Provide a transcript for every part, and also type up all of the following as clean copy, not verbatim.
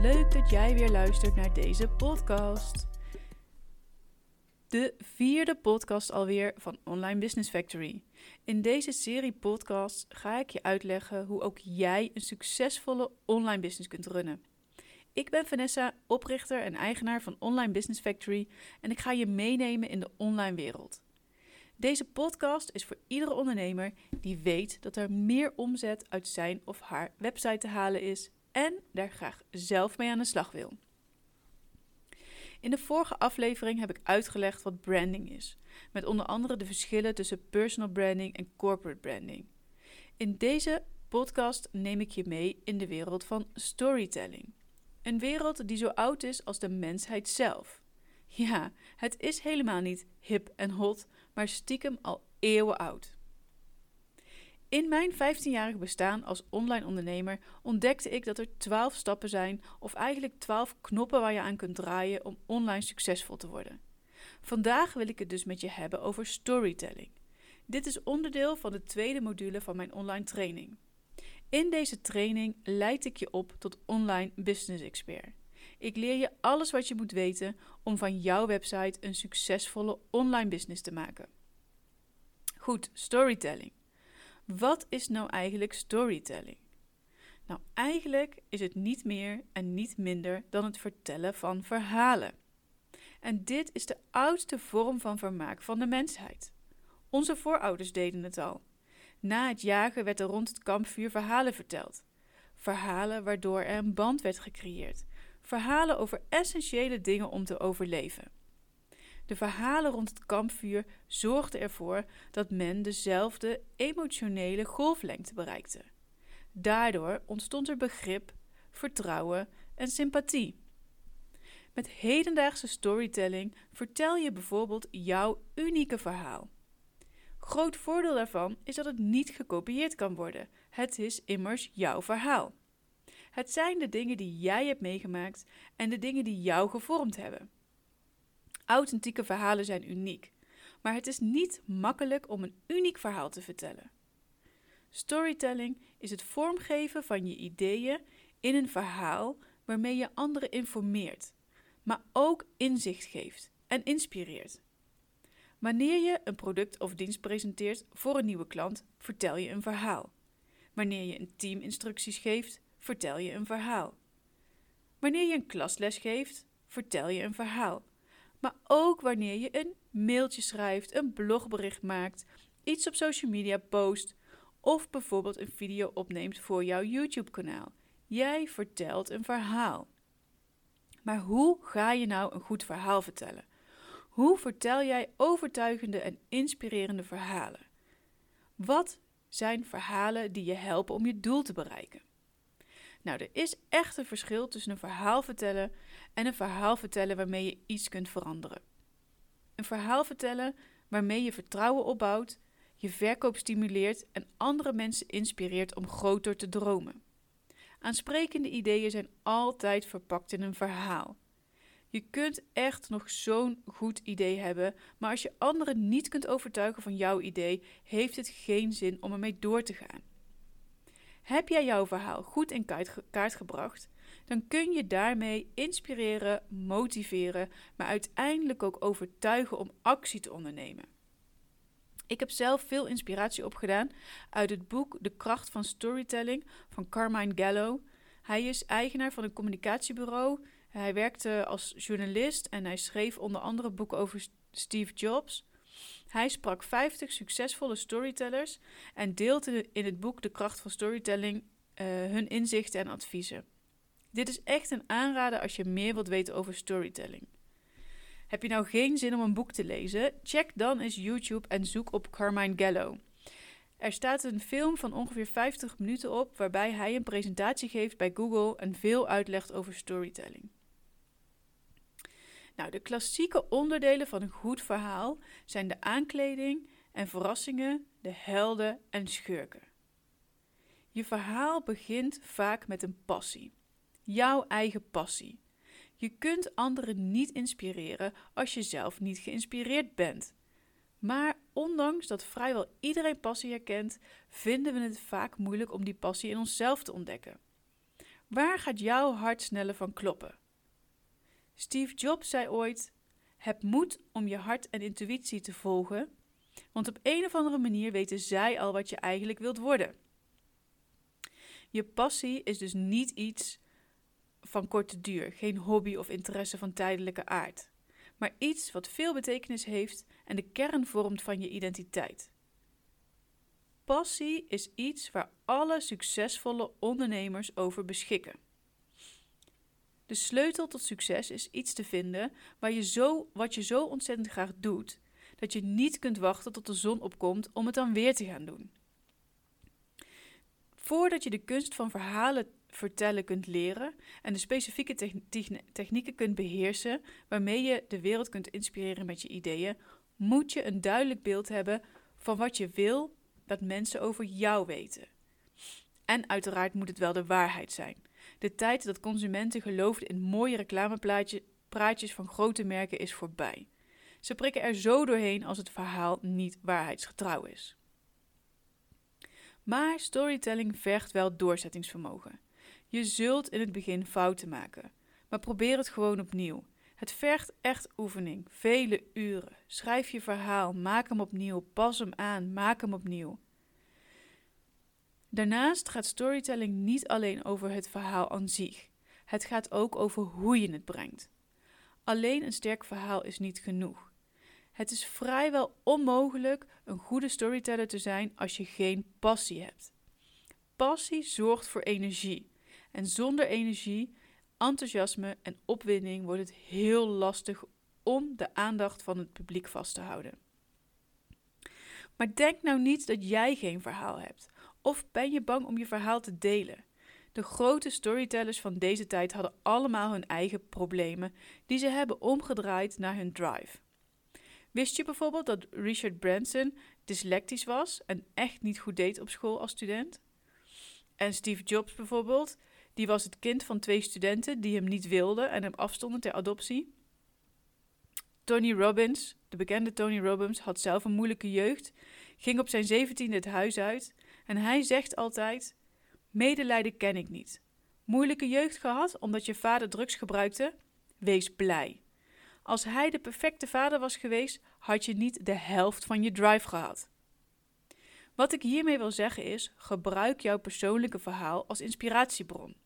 leuk dat jij weer luistert naar deze podcast. De 4e podcast alweer van Online Business Factory. In deze serie podcasts ga ik je uitleggen hoe ook jij een succesvolle online business kunt runnen. Ik ben Vanessa, oprichter en eigenaar van Online Business Factory en ik ga je meenemen in de online wereld. Deze podcast is voor iedere ondernemer die weet dat er meer omzet uit zijn of haar website te halen is en daar graag zelf mee aan de slag wil. In de vorige aflevering heb ik uitgelegd wat branding is, met onder andere de verschillen tussen personal branding en corporate branding. In deze podcast neem ik je mee in de wereld van storytelling. Een wereld die zo oud is als de mensheid zelf. Ja, het is helemaal niet hip en hot, maar stiekem al eeuwen oud. In mijn 15-jarig bestaan als online ondernemer ontdekte ik dat er 12 stappen zijn, of eigenlijk 12 knoppen waar je aan kunt draaien om online succesvol te worden. Vandaag wil ik het dus met je hebben over storytelling. Dit is onderdeel van de 2e module van mijn online training. In deze training leid ik je op tot online business expert. Ik leer je alles wat je moet weten om van jouw website een succesvolle online business te maken. Goed, storytelling. Wat is nou eigenlijk storytelling? Nou, eigenlijk is het niet meer en niet minder dan het vertellen van verhalen. En dit is de oudste vorm van vermaak van de mensheid. Onze voorouders deden het al. Na het jagen werd er rond het kampvuur verhalen verteld. Verhalen waardoor er een band werd gecreëerd. Verhalen over essentiële dingen om te overleven. De verhalen rond het kampvuur zorgden ervoor dat men dezelfde emotionele golflengte bereikte. Daardoor ontstond er begrip, vertrouwen en sympathie. Met hedendaagse storytelling vertel je bijvoorbeeld jouw unieke verhaal. Groot voordeel daarvan is dat het niet gekopieerd kan worden. Het is immers jouw verhaal. Het zijn de dingen die jij hebt meegemaakt en de dingen die jou gevormd hebben. Authentieke verhalen zijn uniek, maar het is niet makkelijk om een uniek verhaal te vertellen. Storytelling is het vormgeven van je ideeën in een verhaal waarmee je anderen informeert, maar ook inzicht geeft en inspireert. Wanneer je een product of dienst presenteert voor een nieuwe klant, vertel je een verhaal. Wanneer je een team instructies geeft, vertel je een verhaal. Wanneer je een klasles geeft, vertel je een verhaal. Maar ook wanneer je een mailtje schrijft, een blogbericht maakt, iets op social media post of bijvoorbeeld een video opneemt voor jouw YouTube-kanaal. Jij vertelt een verhaal. Maar hoe ga je nou een goed verhaal vertellen? Hoe vertel jij overtuigende en inspirerende verhalen? Wat zijn verhalen die je helpen om je doel te bereiken? Nou, er is echt een verschil tussen een verhaal vertellen en een verhaal vertellen waarmee je iets kunt veranderen. Een verhaal vertellen waarmee je vertrouwen opbouwt, je verkoop stimuleert en andere mensen inspireert om groter te dromen. Aansprekende ideeën zijn altijd verpakt in een verhaal. Je kunt echt nog zo'n goed idee hebben, maar als je anderen niet kunt overtuigen van jouw idee, heeft het geen zin om ermee door te gaan. Heb jij jouw verhaal goed in kaart gebracht, dan kun je daarmee inspireren, motiveren, maar uiteindelijk ook overtuigen om actie te ondernemen. Ik heb zelf veel inspiratie opgedaan uit het boek De Kracht van Storytelling van Carmine Gallo. Hij is eigenaar van een communicatiebureau. Hij werkte als journalist en hij schreef onder andere boeken over Steve Jobs. Hij sprak 50 succesvolle storytellers en deelde in het boek De Kracht van Storytelling hun inzichten en adviezen. Dit is echt een aanrader als je meer wilt weten over storytelling. Heb je nou geen zin om een boek te lezen? Check dan eens YouTube en zoek op Carmine Gallo. Er staat een film van ongeveer 50 minuten op waarbij hij een presentatie geeft bij Google en veel uitlegt over storytelling. Nou, de klassieke onderdelen van een goed verhaal zijn de aankleding en verrassingen, de helden en schurken. Je verhaal begint vaak met een passie. Jouw eigen passie. Je kunt anderen niet inspireren als je zelf niet geïnspireerd bent. Maar ondanks dat vrijwel iedereen passie herkent, vinden we het vaak moeilijk om die passie in onszelf te ontdekken. Waar gaat jouw hart sneller van kloppen? Steve Jobs zei ooit: heb moed om je hart en intuïtie te volgen, want op een of andere manier weten zij al wat je eigenlijk wilt worden. Je passie is dus niet iets van korte duur, geen hobby of interesse van tijdelijke aard, maar iets wat veel betekenis heeft en de kern vormt van je identiteit. Passie is iets waar alle succesvolle ondernemers over beschikken. De sleutel tot succes is iets te vinden wat je zo ontzettend graag doet, dat je niet kunt wachten tot de zon opkomt om het dan weer te gaan doen. Voordat je de kunst van verhalen vertellen kunt leren en de specifieke technieken kunt beheersen waarmee je de wereld kunt inspireren met je ideeën, moet je een duidelijk beeld hebben van wat je wil dat mensen over jou weten. En uiteraard moet het wel de waarheid zijn. De tijd dat consumenten geloofden in mooie reclamepraatjes van grote merken is voorbij. Ze prikken er zo doorheen als het verhaal niet waarheidsgetrouw is. Maar storytelling vergt wel doorzettingsvermogen. Je zult in het begin fouten maken, maar probeer het gewoon opnieuw. Het vergt echt oefening, vele uren. Schrijf je verhaal, maak hem opnieuw, pas hem aan, maak hem opnieuw. Daarnaast gaat storytelling niet alleen over het verhaal aan zich. Het gaat ook over hoe je het brengt. Alleen een sterk verhaal is niet genoeg. Het is vrijwel onmogelijk een goede storyteller te zijn als je geen passie hebt. Passie zorgt voor energie. En zonder energie, enthousiasme en opwinding wordt het heel lastig om de aandacht van het publiek vast te houden. Maar denk nou niet dat jij geen verhaal hebt. Of ben je bang om je verhaal te delen? De grote storytellers van deze tijd hadden allemaal hun eigen problemen die ze hebben omgedraaid naar hun drive. Wist je bijvoorbeeld dat Richard Branson dyslectisch was en echt niet goed deed op school als student? En Steve Jobs bijvoorbeeld, die was het kind van 2 studenten die hem niet wilden en hem afstonden ter adoptie. Tony Robbins, de bekende Tony Robbins, had zelf een moeilijke jeugd, ging op zijn 17e het huis uit en hij zegt altijd: medelijden ken ik niet. Moeilijke jeugd gehad omdat je vader drugs gebruikte? Wees blij. Als hij de perfecte vader was geweest, had je niet de helft van je drive gehad. Wat ik hiermee wil zeggen is: gebruik jouw persoonlijke verhaal als inspiratiebron.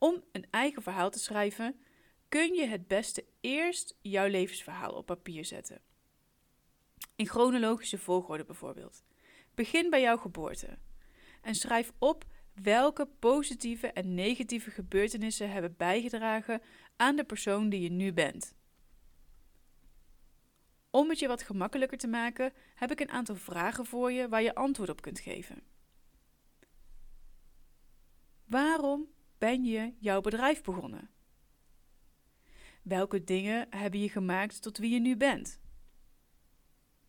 Om een eigen verhaal te schrijven, kun je het beste eerst jouw levensverhaal op papier zetten. In chronologische volgorde bijvoorbeeld. Begin bij jouw geboorte en schrijf op welke positieve en negatieve gebeurtenissen hebben bijgedragen aan de persoon die je nu bent. Om het je wat gemakkelijker te maken, heb ik een aantal vragen voor je waar je antwoord op kunt geven. Waarom ben je jouw bedrijf begonnen? Welke dingen hebben je gemaakt tot wie je nu bent?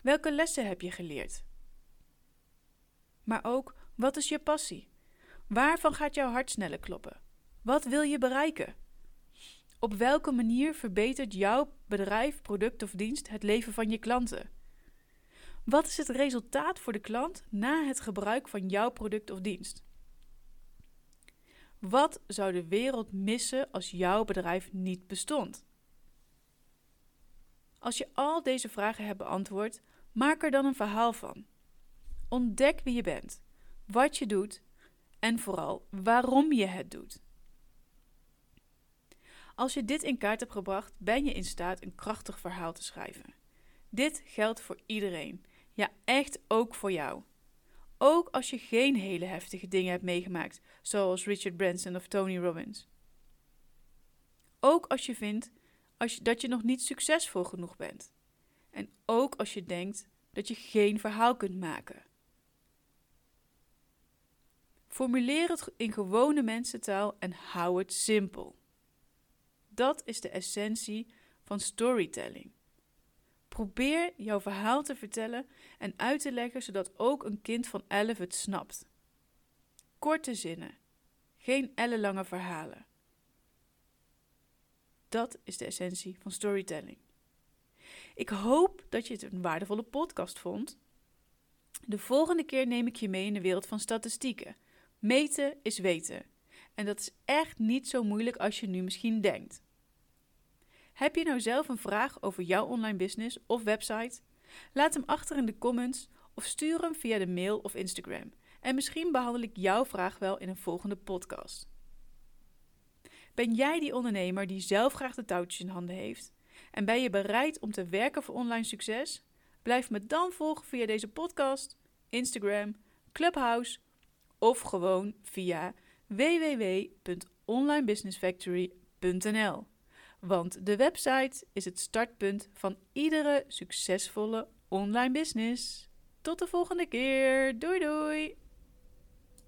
Welke lessen heb je geleerd? Maar ook, wat is je passie? Waarvan gaat jouw hart sneller kloppen? Wat wil je bereiken? Op welke manier verbetert jouw bedrijf, product of dienst het leven van je klanten? Wat is het resultaat voor de klant na het gebruik van jouw product of dienst? Wat zou de wereld missen als jouw bedrijf niet bestond? Als je al deze vragen hebt beantwoord, maak er dan een verhaal van. Ontdek wie je bent, wat je doet en vooral waarom je het doet. Als je dit in kaart hebt gebracht, ben je in staat een krachtig verhaal te schrijven. Dit geldt voor iedereen. Ja, echt ook voor jou. Ook als je geen hele heftige dingen hebt meegemaakt, zoals Richard Branson of Tony Robbins. Ook als je vindt dat je nog niet succesvol genoeg bent. En ook als je denkt dat je geen verhaal kunt maken. Formuleer het in gewone mensentaal en hou het simpel. Dat is de essentie van storytelling. Probeer jouw verhaal te vertellen en uit te leggen, zodat ook een kind van 11 het snapt. Korte zinnen, geen ellenlange verhalen. Dat is de essentie van storytelling. Ik hoop dat je het een waardevolle podcast vond. De volgende keer neem ik je mee in de wereld van statistieken. Meten is weten. En dat is echt niet zo moeilijk als je nu misschien denkt. Heb je nou zelf een vraag over jouw online business of website? Laat hem achter in de comments of stuur hem via de mail of Instagram. En misschien behandel ik jouw vraag wel in een volgende podcast. Ben jij die ondernemer die zelf graag de touwtjes in handen heeft? En ben je bereid om te werken voor online succes? Blijf me dan volgen via deze podcast, Instagram, Clubhouse of gewoon via www.onlinebusinessfactory.nl. Want de website is het startpunt van iedere succesvolle online business. Tot de volgende keer. Doei doei!